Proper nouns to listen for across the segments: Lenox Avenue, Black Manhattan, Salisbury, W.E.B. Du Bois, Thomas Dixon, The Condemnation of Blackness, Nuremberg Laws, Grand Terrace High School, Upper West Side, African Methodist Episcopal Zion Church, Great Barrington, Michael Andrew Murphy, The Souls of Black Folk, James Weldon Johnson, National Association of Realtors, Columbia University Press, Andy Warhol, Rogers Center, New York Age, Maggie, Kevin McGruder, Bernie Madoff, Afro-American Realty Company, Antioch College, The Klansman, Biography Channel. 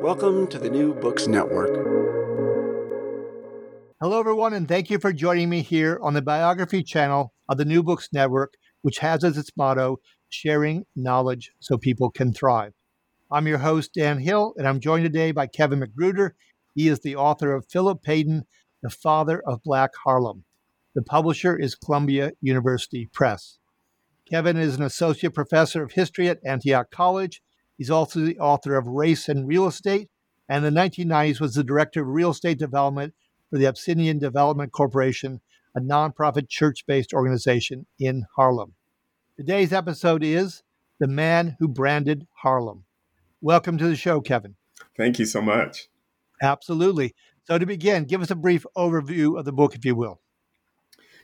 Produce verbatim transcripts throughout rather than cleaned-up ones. Welcome to the New Books Network. Hello, everyone, and thank you for joining me here on the Biography Channel of the New Books Network, which has as its motto, sharing knowledge so people can thrive. I'm your host, Dan Hill, and I'm joined today by Kevin McGruder. He is the author of Philip Payton, The Father of Black Harlem. The publisher is Columbia University Press. Kevin is an associate professor of history at Antioch College. He's also the author of Race and Real Estate, and in the nineteen nineties was the director of real estate development for the Abyssinian Development Corporation, a nonprofit church-based organization in Harlem. Today's episode is The Man Who Branded Harlem. Welcome to the show, Kevin. Thank you so much. Absolutely. So to begin, give us a brief overview of the book, if you will.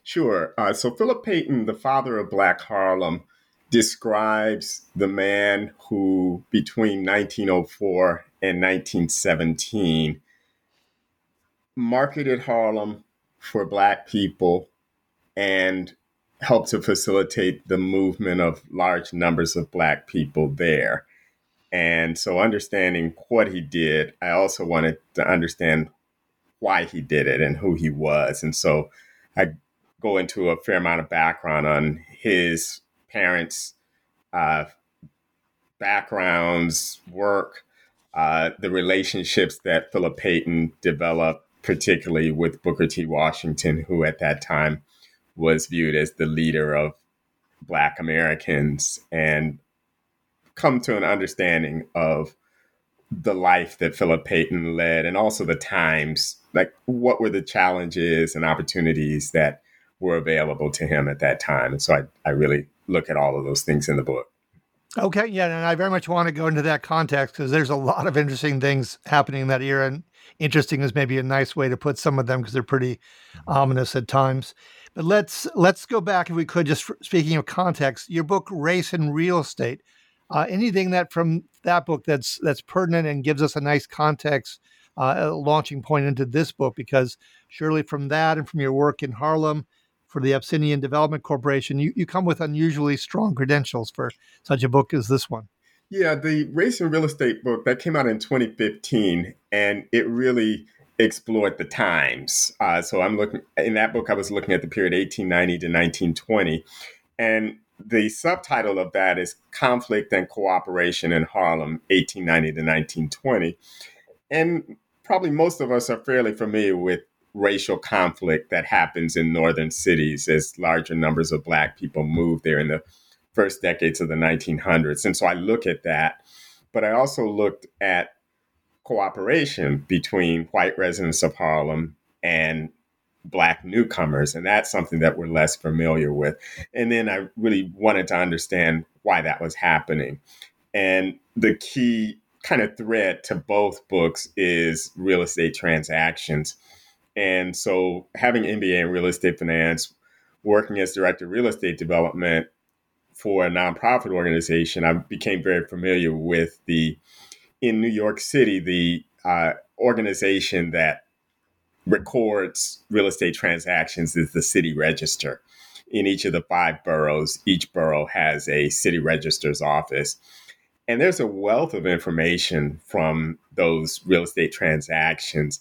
Sure. Uh, so Philip Payton, The Father of Black Harlem, describes the man who, between nineteen oh four and nineteen seventeen, marketed Harlem for Black people and helped to facilitate the movement of large numbers of Black people there. And so understanding what he did, I also wanted to understand why he did it and who he was. And so I go into a fair amount of background on his parents, uh, backgrounds, work, uh, the relationships that Philip Payton developed, particularly with Booker T. Washington, who at that time was viewed as the leader of Black Americans, and come to an understanding of the life that Philip Payton led and also the times, like what were the challenges and opportunities that were available to him at that time. And so I, I really look at all of those things in the book. Okay. Yeah. And I very much want to go into that context because there's a lot of interesting things happening in that era. And interesting is maybe a nice way to put some of them because they're pretty ominous at times. But let's, let's go back if we could, just for, speaking of context, your book, Race and Real Estate, uh, anything that from that book that's, that's pertinent and gives us a nice context, uh, a launching point into this book, because surely from that and from your work in Harlem, for the Abyssinian Development Corporation, you, you come with unusually strong credentials for such a book as this one. Yeah, the Race and Real Estate book, that came out in twenty fifteen, and it really explored the times. Uh, so I'm looking in that book, I was looking at the period eighteen ninety to nineteen twenty, and the subtitle of that is Conflict and Cooperation in Harlem, eighteen ninety to nineteen twenty. And probably most of us are fairly familiar with racial conflict that happens in northern cities as larger numbers of Black people move there in the first decades of the nineteen hundreds. And so I look at that, but I also looked at cooperation between white residents of Harlem and Black newcomers. And that's something that we're less familiar with. And then I really wanted to understand why that was happening. And the key kind of thread to both books is real estate transactions. And so having M B A in real estate finance, working as director of real estate development for a nonprofit organization, I became very familiar with the, in New York City, the uh, organization that records real estate transactions is the city register. In each of the five boroughs, each borough has a city register's office. And there's a wealth of information from those real estate transactions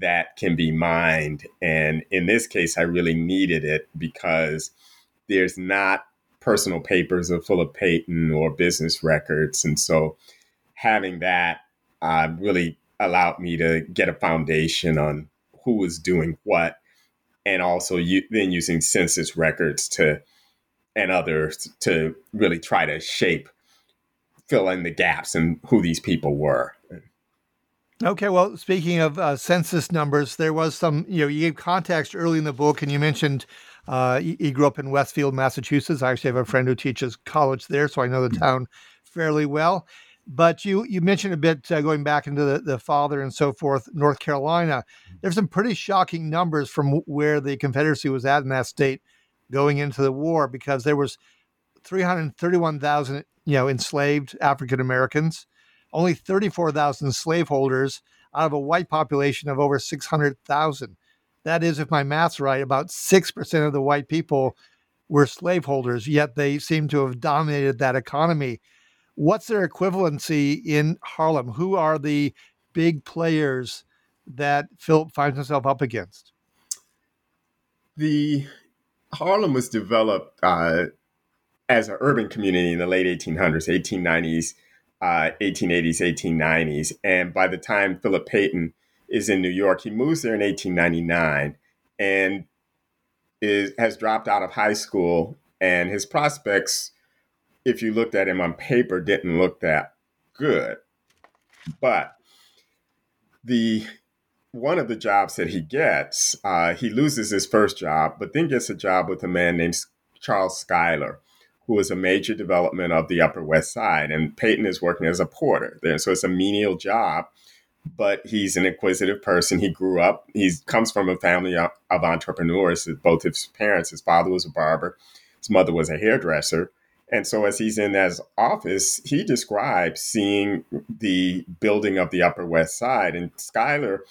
that can be mined. And in this case, I really needed it because there's not personal papers of Philip Payton or business records. And so having that uh, really allowed me to get a foundation on who was doing what, and also you, then using census records to and others to really try to shape, fill in the gaps and who these people were. Okay, well, speaking of uh, census numbers, there was some, you know, you gave context early in the book, and you mentioned uh, you, you grew up in Westfield, Massachusetts. I actually have a friend who teaches college there, so I know the town fairly well. But you you mentioned a bit uh, going back into the, the father and so forth, North Carolina. There's some pretty shocking numbers from where the Confederacy was at in that state going into the war, because there was three hundred thirty-one thousand, you know, enslaved African Americans, only thirty-four thousand slaveholders out of a white population of over six hundred thousand. That is, if my math's right, about six percent of the white people were slaveholders, yet they seem to have dominated that economy. What's their equivalency in Harlem? Who are the big players that Philip finds himself up against? The Harlem was developed uh, as an urban community in the late eighteen hundreds, eighteen nineties, uh, eighteen eighties, eighteen nineties. And by the time Philip Payton is in New York, he moves there in eighteen ninety-nine and is has dropped out of high school, and his prospects, if you looked at him on paper, didn't look that good. But the one of the jobs that he gets, uh, he loses his first job, but then gets a job with a man named Charles Schuyler, who was a major development of the Upper West Side. And Payton is working as a porter there. So it's a menial job, but he's an inquisitive person. He grew up, he comes from a family of, of entrepreneurs. Both his parents, his father was a barber, his mother was a hairdresser. And so as he's in his office, he describes seeing the building of the Upper West Side. And Schuyler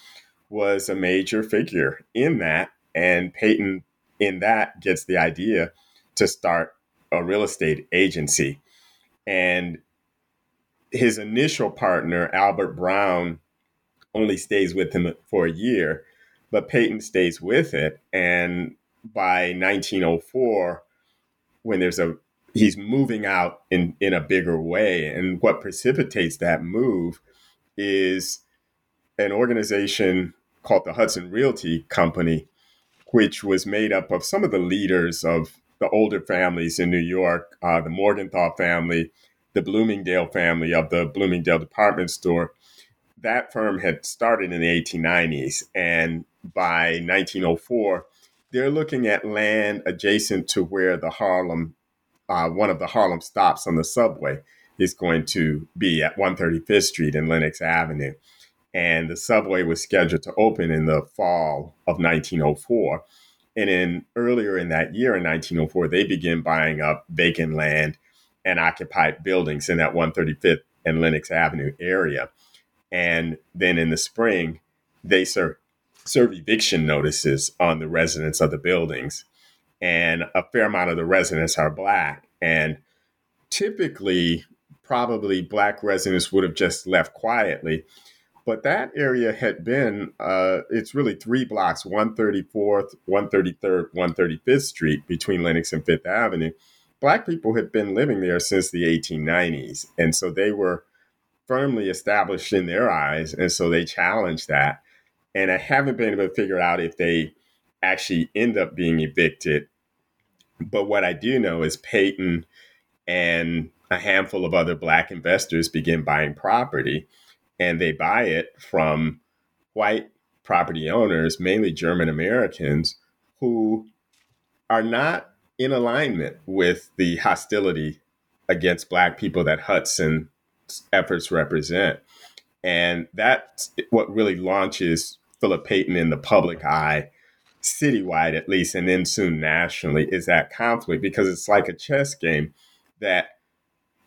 was a major figure in that. And Payton, in that, gets the idea to start a real estate agency. And his initial partner, Albert Brown, only stays with him for a year, but Payton stays with it. And by nineteen oh four, when there's a he's moving out in, in a bigger way. And what precipitates that move is an organization called the Hudson Realty Company, which was made up of some of the leaders of the older families in New York, uh, the Morgenthau family, the Bloomingdale family of the Bloomingdale department store. That firm had started in the eighteen nineties. And by nineteen oh four, they're looking at land adjacent to where the Harlem Uh, one of the Harlem stops on the subway is going to be at one thirty-fifth Street and Lenox Avenue. And the subway was scheduled to open in the fall of nineteen oh four. And in earlier in that year, in nineteen oh four, they begin buying up vacant land and occupied buildings in that one thirty-fifth and Lenox Avenue area. And then in the spring, they serve, serve eviction notices on the residents of the buildings. And a fair amount of the residents are Black. And typically, probably Black residents would have just left quietly. But that area had been, uh, it's really three blocks, one thirty-fourth, one thirty-third, one thirty-fifth Street between Lenox and Fifth Avenue. Black people had been living there since the eighteen nineties. And so they were firmly established in their eyes. And so they challenged that. And I haven't been able to figure out if they actually end up being evicted. But what I do know is Payton and a handful of other Black investors begin buying property, and they buy it from white property owners, mainly German Americans, who are not in alignment with the hostility against Black people that Hudson's efforts represent. And that's what really launches Philip Payton in the public eye, citywide at least, and then soon nationally, is that conflict, because it's like a chess game that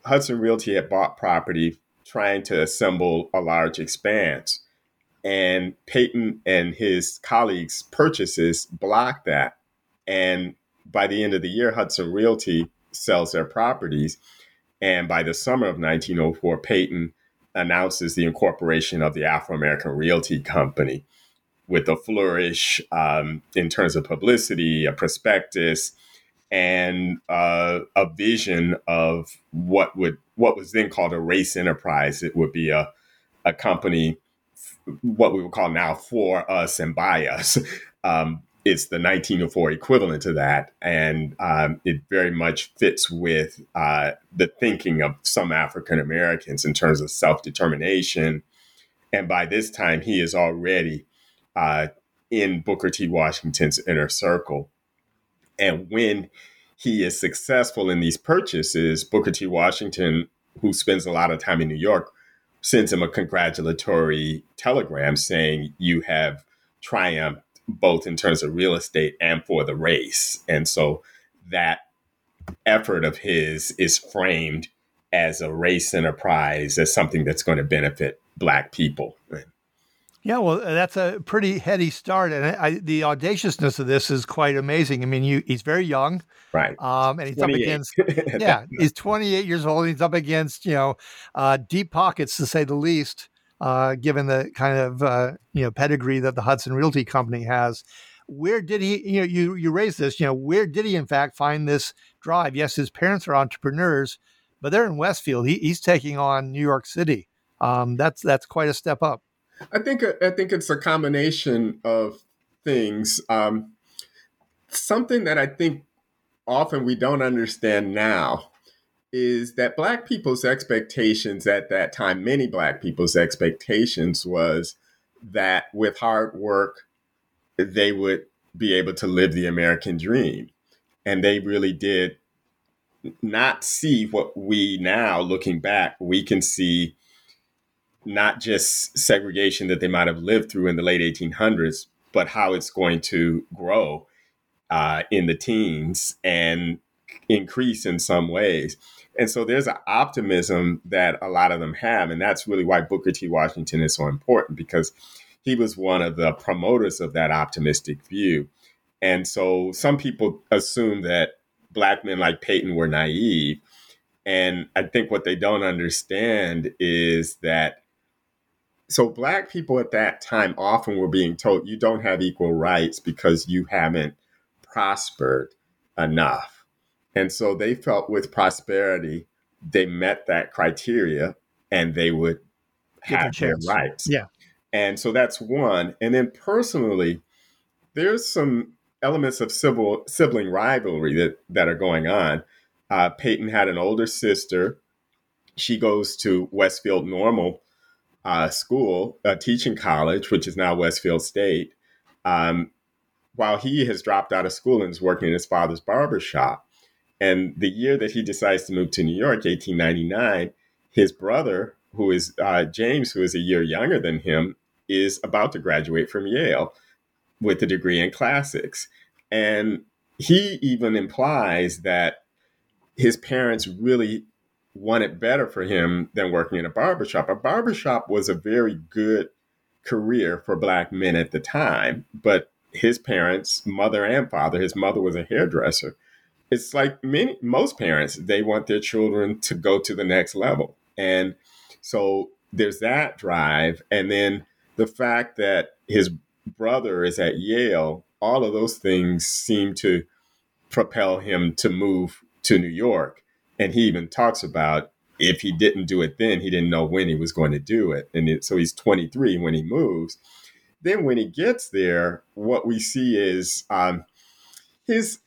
Hudson Realty had bought property trying to assemble a large expanse. And Payton and his colleagues' purchases block that. And by the end of the year, Hudson Realty sells their properties. And by the summer of nineteen oh four, Payton announces the incorporation of the Afro-American Realty Company, with a flourish um, in terms of publicity, a prospectus, and uh, a vision of what would what was then called a race enterprise. It would be a, a company, what we would call now for us and by us. Um, it's the nineteen oh four equivalent to that. And um, it very much fits with uh, the thinking of some African Americans in terms of self-determination. And by this time, he is already Uh, in Booker T. Washington's inner circle. And when he is successful in these purchases, Booker T. Washington, who spends a lot of time in New York, sends him a congratulatory telegram saying you have triumphed both in terms of real estate and for the race. And so that effort of his is framed as a race enterprise, as something that's going to benefit Black people. Yeah, well, that's a pretty heady start, and I, I, the audaciousness of this is quite amazing. I mean, you, he's very young, right? Um, and he's up against, yeah, he's twenty-eight years old. And he's up against, you know, uh, deep pockets to say the least, uh, given the kind of uh, you know pedigree that the Hudson Realty Company has. Where did he? You know, you you raised this. You know, where did he in fact find this drive? Yes, his parents are entrepreneurs, but they're in Westfield. He, he's taking on New York City. Um, that's that's quite a step up. I think I think it's a combination of things. Um, something that I think often we don't understand now is that Black people's expectations at that time, many Black people's expectations, was that with hard work, they would be able to live the American dream. And they really did not see what we now, looking back, we can see. Not just segregation that they might have lived through in the late eighteen hundreds, but how it's going to grow uh, in the teens and increase in some ways. And so there's an optimism that a lot of them have. And that's really why Booker T. Washington is so important, because he was one of the promoters of that optimistic view. And so some people assume that Black men like Payton were naive. And I think what they don't understand is that so Black people at that time often were being told you don't have equal rights because you haven't prospered enough. And so they felt with prosperity, they met that criteria and they would have their rights. Yeah. And so that's one. And then personally, there's some elements of civil, sibling rivalry that, that are going on. Uh, Payton had an older sister. She goes to Westfield Normal Uh, school, uh, teaching college, which is now Westfield State, um, while he has dropped out of school and is working in his father's barbershop. And the year that he decides to move to New York, eighteen ninety-nine, his brother, who is uh, James, who is a year younger than him, is about to graduate from Yale with a degree in classics. And he even implies that his parents really wanted better for him than working in a barbershop. A barbershop was a very good career for Black men at the time, but his parents, mother and father, his mother was a hairdresser. It's like many, most parents, they want their children to go to the next level. And so there's that drive. And then the fact that his brother is at Yale, all of those things seem to propel him to move to New York. And he even talks about if he didn't do it then, he didn't know when he was going to do it. And it, so he's twenty-three when he moves. Then when he gets there, what we see is um, his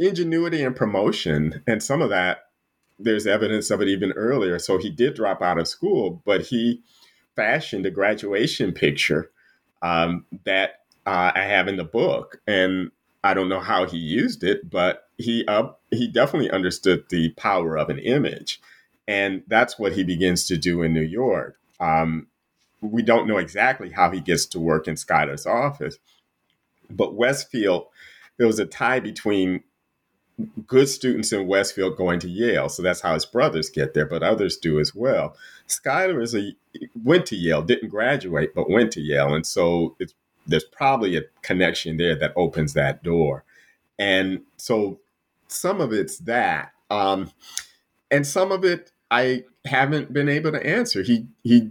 ingenuity and promotion. And some of that, there's evidence of it even earlier. So he did drop out of school, but he fashioned a graduation picture um, that uh, I have in the book. And I don't know how he used it, but He uh, he definitely understood the power of an image, and that's what he begins to do in New York. Um, we don't know exactly how he gets to work in Schuyler's office, but Westfield, there was a tie between good students in Westfield going to Yale, so that's how his brothers get there, but others do as well. Schuyler is a, went to Yale, didn't graduate, but went to Yale, and so it's, there's probably a connection there that opens that door. And so some of it's that, um, and some of it I haven't been able to answer. He, he,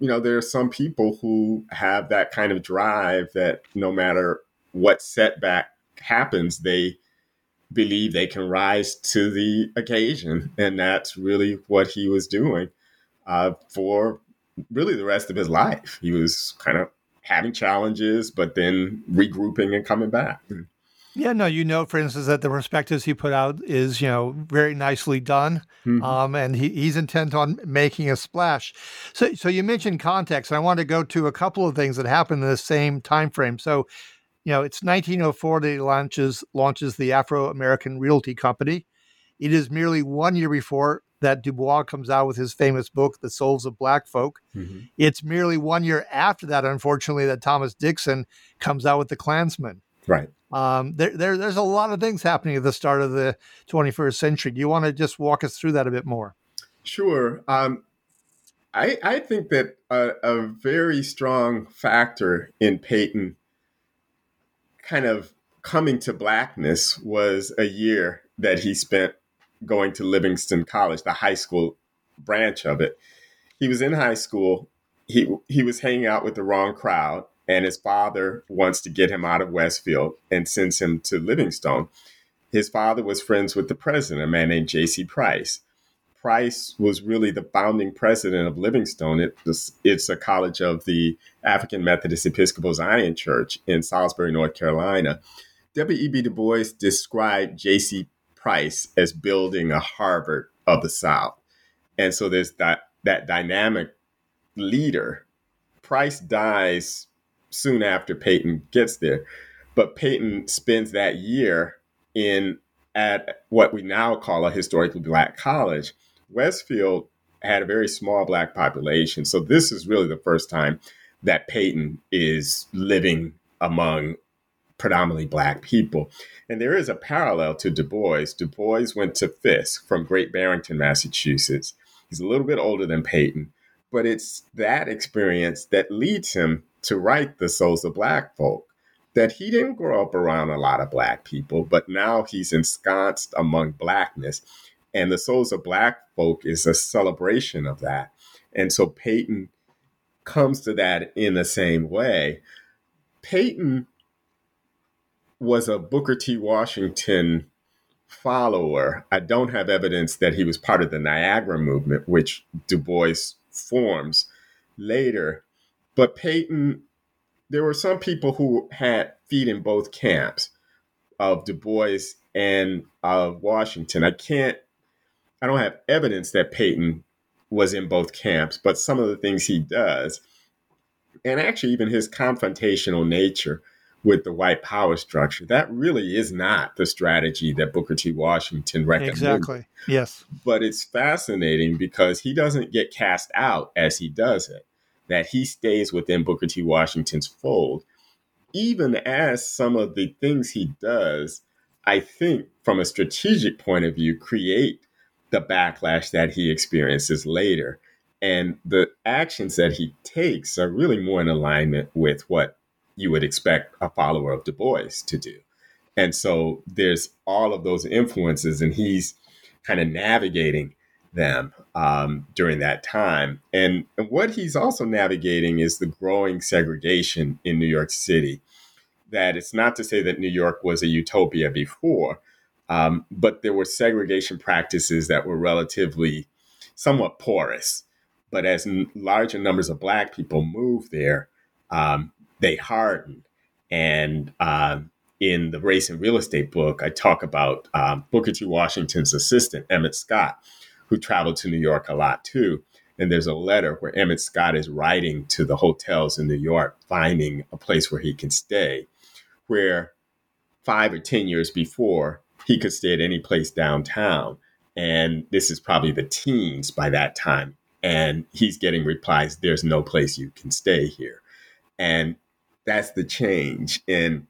you know, there are some people who have that kind of drive that no matter what setback happens, they believe they can rise to the occasion, and that's really what he was doing uh, for really the rest of his life. He was kind of having challenges, but then regrouping and coming back. Yeah, no, you know, for instance, that the perspectives he put out is, you know, very nicely done, mm-hmm. um, and he, he's intent on making a splash. So, so you mentioned context, and I want to go to a couple of things that happened in the same time frame. So, you know, it's nineteen oh four that he launches, launches the Afro-American Realty Company. It is merely one year before that Du Bois comes out with his famous book, The Souls of Black Folk. Mm-hmm. It's merely one year after that, unfortunately, that Thomas Dixon comes out with The Klansman. Right. Um, there, there, there's a lot of things happening at the start of the twenty-first century. Do you want to just walk us through that a bit more? Sure. Um, I, I think that a, a very strong factor in Payton kind of coming to blackness was a year that he spent going to Livingstone College, the high school branch of it. He was in high school. He he was hanging out with the wrong crowd, and his father wants to get him out of Westfield and sends him to Livingstone. His father was friends with the president, a man named J C. Price. Price was really the founding president of Livingstone. It was, it's a college of the African Methodist Episcopal Zion Church in Salisbury, North Carolina. W E B. Du Bois described J C. Price as building a Harvard of the South. And so there's that, that dynamic leader. Price dies soon after Payton gets there. But Payton spends that year in at what we now call a historically black college. Westfield had a very small black population. So this is really the first time that Payton is living among predominantly black people. And there is a parallel to Du Bois. Du Bois went to Fisk from Great Barrington, Massachusetts. He's a little bit older than Payton, but it's that experience that leads him to write The Souls of Black Folk, that he didn't grow up around a lot of black people, but now he's ensconced among blackness. And The Souls of Black Folk is a celebration of that. And so Payton comes to that in the same way. Payton was a Booker T. Washington follower. I don't have evidence that he was part of the Niagara movement, which Du Bois forms later. But Payton, there were some people who had feet in both camps of Du Bois and of Washington. I can't I don't have evidence that Payton was in both camps, but some of the things he does, and actually even his confrontational nature with the white power structure, that really is not the strategy that Booker T. Washington recommended. Exactly, yes. But it's fascinating because he doesn't get cast out as he does it, that he stays within Booker T. Washington's fold, even as some of the things he does, I think, from a strategic point of view, create the backlash that he experiences later. And the actions that he takes are really more in alignment with what you would expect a follower of Du Bois to do. And so there's all of those influences, and he's kind of navigating them um, during that time. And, and what he's also navigating is the growing segregation in New York City. That it's not to say that New York was a utopia before, Um, but there were segregation practices that were relatively somewhat porous. But as n- larger numbers of Black people moved there, um, they hardened. And uh, in the Race and Real Estate book, I talk about um, Booker T. Washington's assistant, Emmett Scott, who traveled to New York a lot, too. And there's a letter where Emmett Scott is writing to the hotels in New York, finding a place where he can stay, where five or ten years before, he could stay at any place downtown. And this is probably the teens by that time. And he's getting replies, there's no place you can stay here. And that's the change. And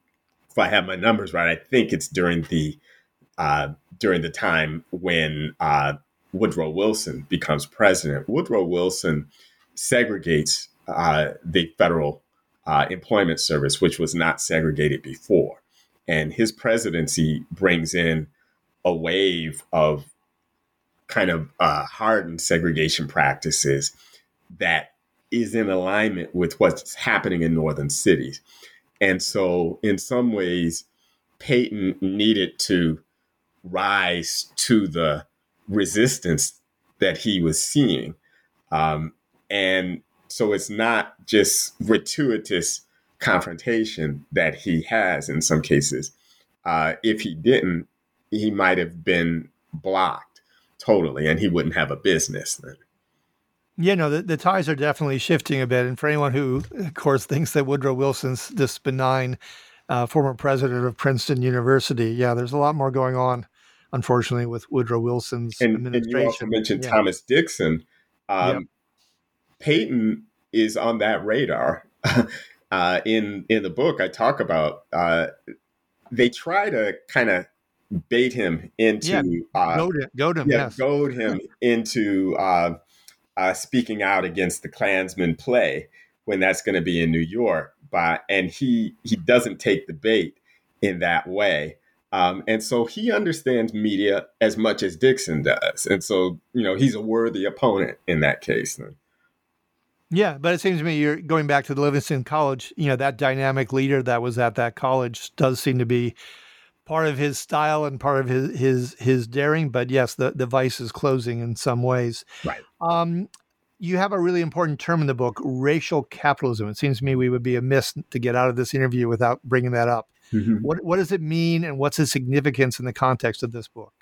if I have my numbers right, I think it's during the uh, during the time when uh, Woodrow Wilson becomes president. Woodrow Wilson segregates uh, the Federal uh, Employment Service, which was not segregated before. And his presidency brings in a wave of kind of uh, hardened segregation practices that is in alignment with what's happening in northern cities. And so in some ways, Payton needed to rise to the resistance that he was seeing. Um, and so it's not just gratuitous confrontation that he has in some cases. Uh, if he didn't, he might have been blocked totally, and he wouldn't have a business then. Yeah, no, the, the ties are definitely shifting a bit. And for anyone who, of course, thinks that Woodrow Wilson's this benign uh, former president of Princeton University, yeah, there's a lot more going on unfortunately, with Woodrow Wilson's and, administration. And you also mentioned yeah. Thomas Dixon. Um, yeah. Payton is on that radar. uh, in in the book, I talk about uh, they try to kind of bait him into yeah. uh, goad him, goad him, yeah, yes. goad him into uh, uh, speaking out against the Klansman play when that's going to be in New York. But and he he doesn't take the bait in that way. Um, and so he understands media as much as Dixon does. And so, you know, he's a worthy opponent in that case. Yeah, but it seems to me you're going back to the Livingstone College, you know, that dynamic leader that was at that college does seem to be part of his style and part of his his, his daring. But yes, the, the vice is closing in some ways. Right. Um, you have a really important term in the book, racial capitalism. It seems to me we would be amiss to get out of this interview without bringing that up. Mm-hmm. What what does it mean, and what's its significance in the context of this book?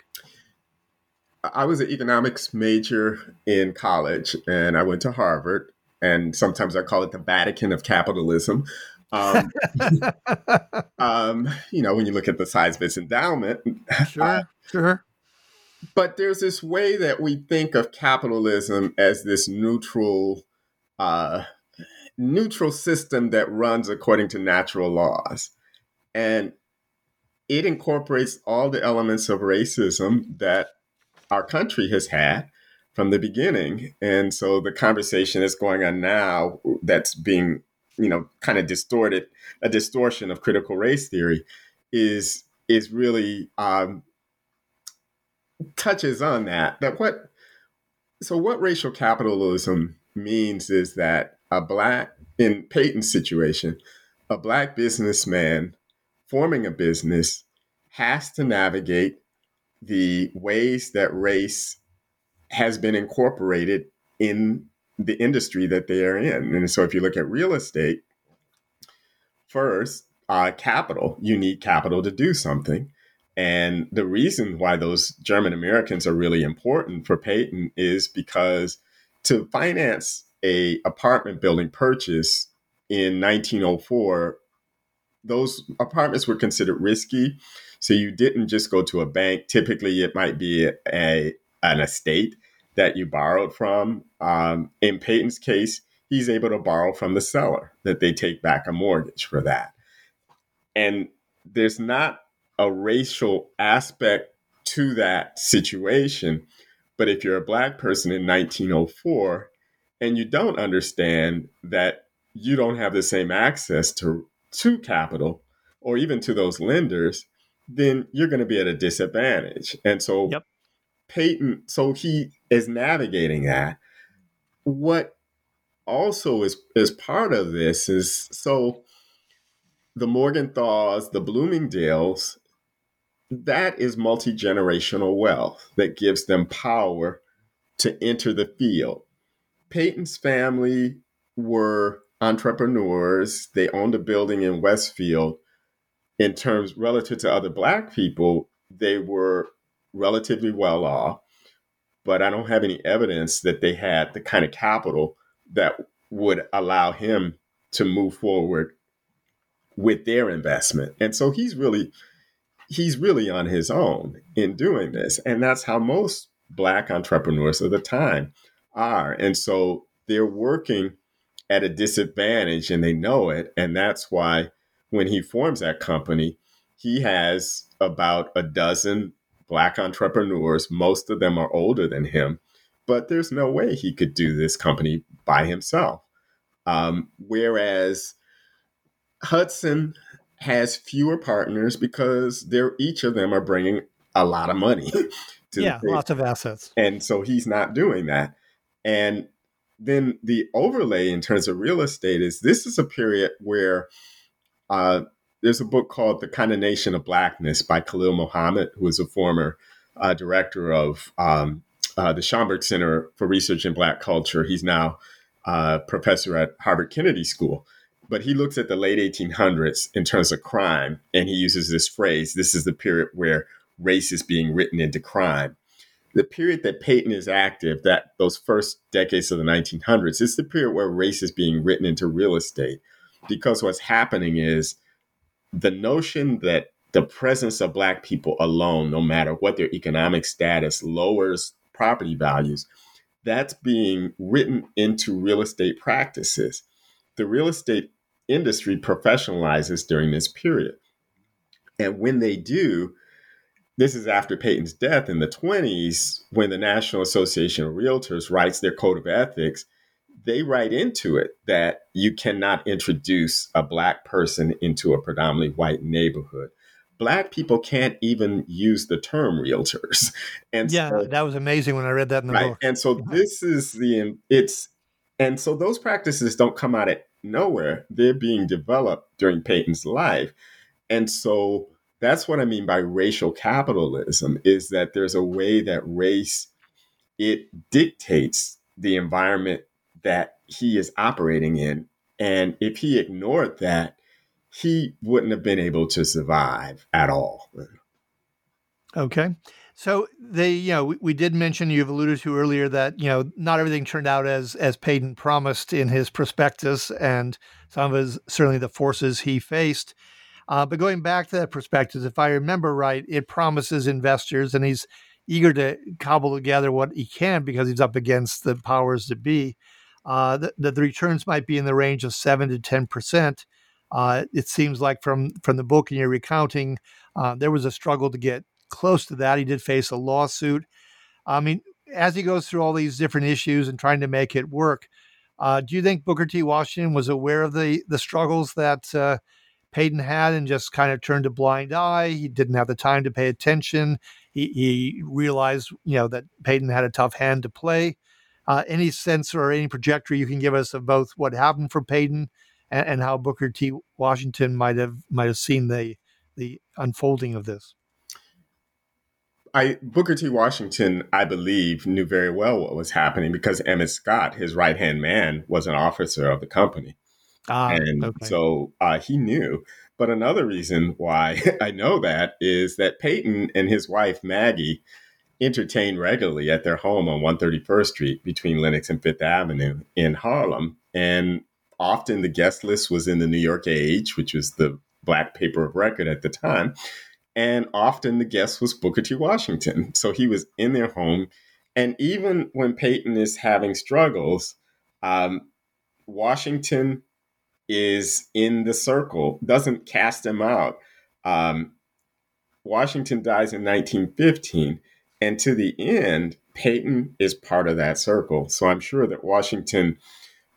I was an economics major in college, and I went to Harvard, and sometimes I call it the Vatican of capitalism. Um, um, you know, when you look at the size of its endowment. Sure, uh, sure. But there's this way that we think of capitalism as this neutral, uh, neutral system that runs according to natural laws. And it incorporates all the elements of racism that our country has had from the beginning. And so the conversation that's going on now that's being, you know, kind of distorted, a distortion of critical race theory is is really um, touches on that. That what so what racial capitalism means is that a black, in Payton's situation, a black businessman forming a business has to navigate the ways that race has been incorporated in the industry that they are in. And so if you look at real estate, first, uh, capital, you need capital to do something. And the reason why those German Americans are really important for Payton is because to finance a apartment building purchase in nineteen oh four, those apartments were considered risky, so you didn't just go to a bank. Typically, it might be a, a an estate that you borrowed from. Um, in Payton's case, he's able to borrow from the seller, that they take back a mortgage for that. And there's not a racial aspect to that situation, but if you're a black person in nineteen oh four and you don't understand that you don't have the same access to to capital or even to those lenders, then you're going to be at a disadvantage. And so yep. Payton, so he is navigating that. What also is, is part of this is, so the Morgenthaus, the Bloomingdales, that is multi-generational wealth that gives them power to enter the field. Payton's family were entrepreneurs. They owned a building in Westfield. In terms relative to other black people, they were relatively well off, but I don't have any evidence that they had the kind of capital that would allow him to move forward with their investment. And so he's really, he's really on his own in doing this. And that's how most black entrepreneurs of the time are. And so they're working at a disadvantage and they know it. And that's why when he forms that company, he has about a dozen black entrepreneurs. Most of them are older than him, but there's no way he could do this company by himself. Um, whereas Hudson has fewer partners because they're, each of them are bringing a lot of money. to yeah, lots of assets. And so he's not doing that. And then the overlay in terms of real estate is this is a period where uh, there's a book called The Condemnation of Blackness by Khalil Mohammed, who is a former uh, director of um, uh, the Schomburg Center for Research in Black Culture. He's now a uh, professor at Harvard Kennedy School, but he looks at the late eighteen hundreds in terms of crime. And he uses this phrase, this is the period where race is being written into crime. The period that Payton is active, that those first decades of the nineteen hundreds, is the period where race is being written into real estate. Because what's happening is the notion that the presence of Black people alone, no matter what their economic status, lowers property values. That's being written into real estate practices. The real estate industry professionalizes during this period. And when they do, this is after Payton's death in the twenties, when the National Association of Realtors writes their code of ethics, they write into it that you cannot introduce a Black person into a predominantly white neighborhood. Black people can't even use the term realtors. And yeah, so, that was amazing when I read that in the right? book. And so yeah. this is the, it's, and so those practices don't come out of nowhere. They're being developed during Payton's life. And so that's what I mean by racial capitalism, is that there's a way that race, it dictates the environment that he is operating in. And if he ignored that, he wouldn't have been able to survive at all. Okay. So they, you know, we, we did mention, you've alluded to earlier, that, you know, not everything turned out as as Payton promised in his prospectus, and some of his, certainly the forces he faced. Uh, but going back to that prospectus, if I remember right, it promises investors, and he's eager to cobble together what he can because he's up against the powers that be, uh, that the, the returns might be in the range of seven to ten percent. Uh, it seems like from, from the book and your recounting, uh, there was a struggle to get close to that. He did face a lawsuit. I mean, as he goes through all these different issues and trying to make it work, uh, do you think Booker T. Washington was aware of the, the struggles that uh, Payton had and just kind of turned a blind eye? He didn't have the time to pay attention. He, he realized, you know, that Payton had a tough hand to play. Uh, any sense or any trajectory you can give us of both what happened for Payton and, and how Booker T. Washington might have might have seen the the unfolding of this? I Booker T. Washington, I believe, knew very well what was happening because Emmett Scott, his right hand man, was an officer of the company, ah, and okay. so uh, he knew. But another reason why I know that is that Payton and his wife Maggie entertained regularly at their home on one thirty-first street between Lenox and Fifth Avenue in Harlem. And often the guest list was in the New York Age, which was the Black paper of record at the time. And often the guest was Booker T. Washington. So he was in their home. And even when Payton is having struggles, um, Washington is in the circle, doesn't cast him out. Um, Washington dies in nineteen fifteen. And to the end, Payton is part of that circle. So I'm sure that Washington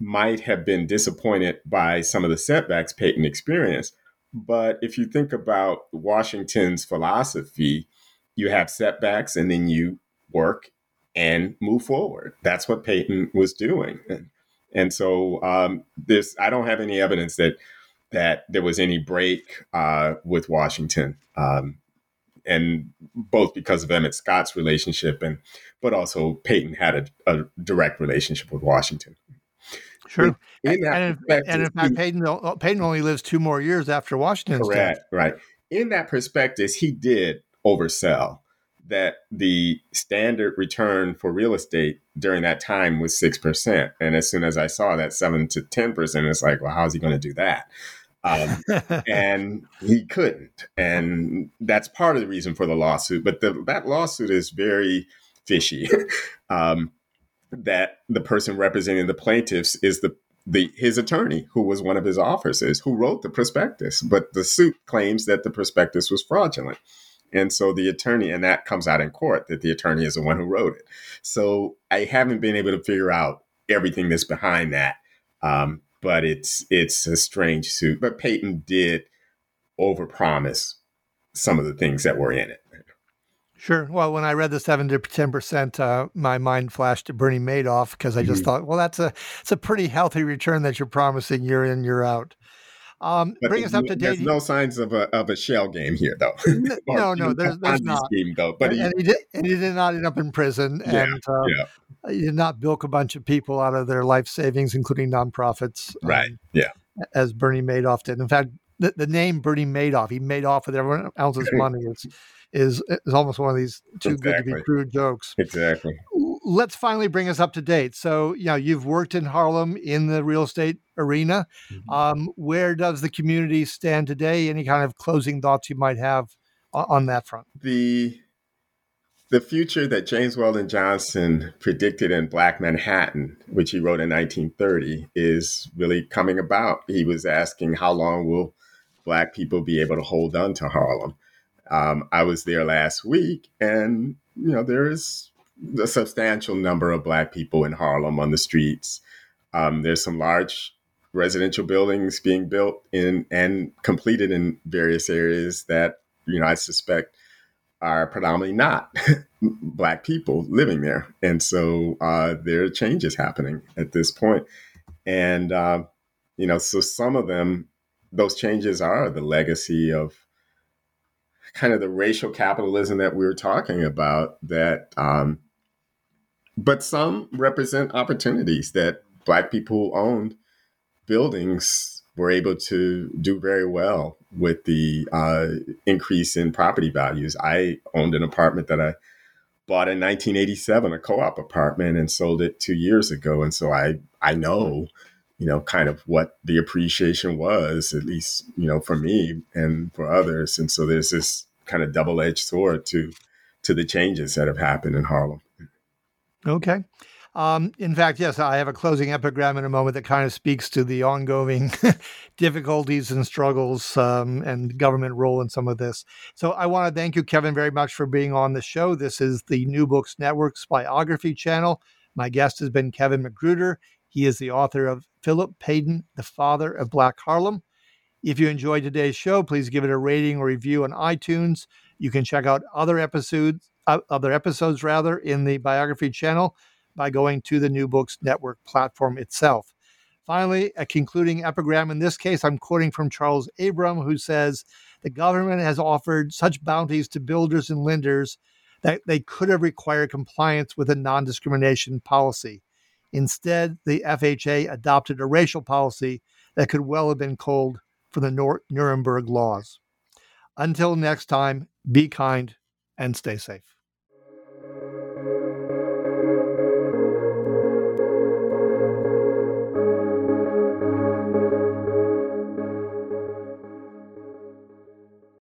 might have been disappointed by some of the setbacks Payton experienced. But if you think about Washington's philosophy, you have setbacks and then you work and move forward. That's what Payton was doing. And, and so um, this, I don't have any evidence that that there was any break uh, with Washington. Um And both because of Emmett Scott's relationship, and but also Payton had a, a direct relationship with Washington. Sure, and, in and, if, and in fact, Payton, Payton only lives two more years after Washington's death. Right. In that prospectus, he did oversell that the standard return for real estate during that time was six percent. And as soon as I saw that seven to ten percent, it's like, well, how's he going to do that? Um, and he couldn't. And that's part of the reason for the lawsuit. But the, that lawsuit is very fishy, um, that the person representing the plaintiffs is the, the his attorney, who was one of his officers, who wrote the prospectus. But the suit claims that the prospectus was fraudulent. And so the attorney, and that comes out in court, that the attorney is the one who wrote it. So I haven't been able to figure out everything that's behind that. Um But it's it's a strange suit. But Payton did overpromise some of the things that were in it. Sure. Well, when I read the seven to ten percent, uh, my mind flashed to Bernie Madoff because I just mm-hmm. thought, well, that's a it's a pretty healthy return that you're promising year in, year out. Um, bring the, us up to date. There's no signs of a of a shell game here, though. no, no, there's, there's not. Game, though, but and, he, and, he did, and he did not end up in prison, yeah, and uh, yeah. he did not bilk a bunch of people out of their life savings, including nonprofits. Right. Um, yeah. As Bernie Madoff did. In fact, the, the name Bernie Madoff, he made off with everyone else's money. Is, is is almost one of these too exactly. good to be true jokes. Exactly. let's finally bring us up to date. So, you know, you've worked in Harlem in the real estate arena. Mm-hmm. Um, where does the community stand today? Any kind of closing thoughts you might have on, on that front? The the future that James Weldon Johnson predicted in Black Manhattan, which he wrote in nineteen thirty, is really coming about. He was asking, how long will Black people be able to hold on to Harlem? Um, I was there last week, and you know there is a substantial number of Black people in Harlem on the streets. Um, there's some large residential buildings being built in and completed in various areas that you know I suspect are predominantly not Black people living there, and so uh, there are changes happening at this point. And uh, you know, so some of them, those changes are the legacy of kind of the racial capitalism that we were talking about, that, um, but some represent opportunities that Black people who owned buildings were able to do very well with the uh, increase in property values. I owned an apartment that I bought in nineteen eighty-seven, a co-op apartment, and sold it two years ago. And so I, I know, you know, kind of what the appreciation was, at least, you know, for me and for others. And so there's this kind of double-edged sword to to the changes that have happened in Harlem. Okay. Um, in fact, yes, I have a closing epigram in a moment that kind of speaks to the ongoing difficulties and struggles um, and government role in some of this. So I want to thank you, Kevin, very much for being on the show. This is the New Books Network's Biography Channel. My guest has been Kevin McGruder. He is the author of Philip Payton, The Father of Black Harlem. If you enjoyed today's show, please give it a rating or review on iTunes. You can check out other episodes, uh, other episodes rather, in the Biography Channel by going to the New Books Network platform itself. Finally, a concluding epigram. In this case, I'm quoting from Charles Abram, who says, "The government has offered such bounties to builders and lenders that they could have required compliance with a non-discrimination policy. Instead, the F H A adopted a racial policy that could well have been called for the Nor- Nuremberg laws." Until next time, be kind and stay safe.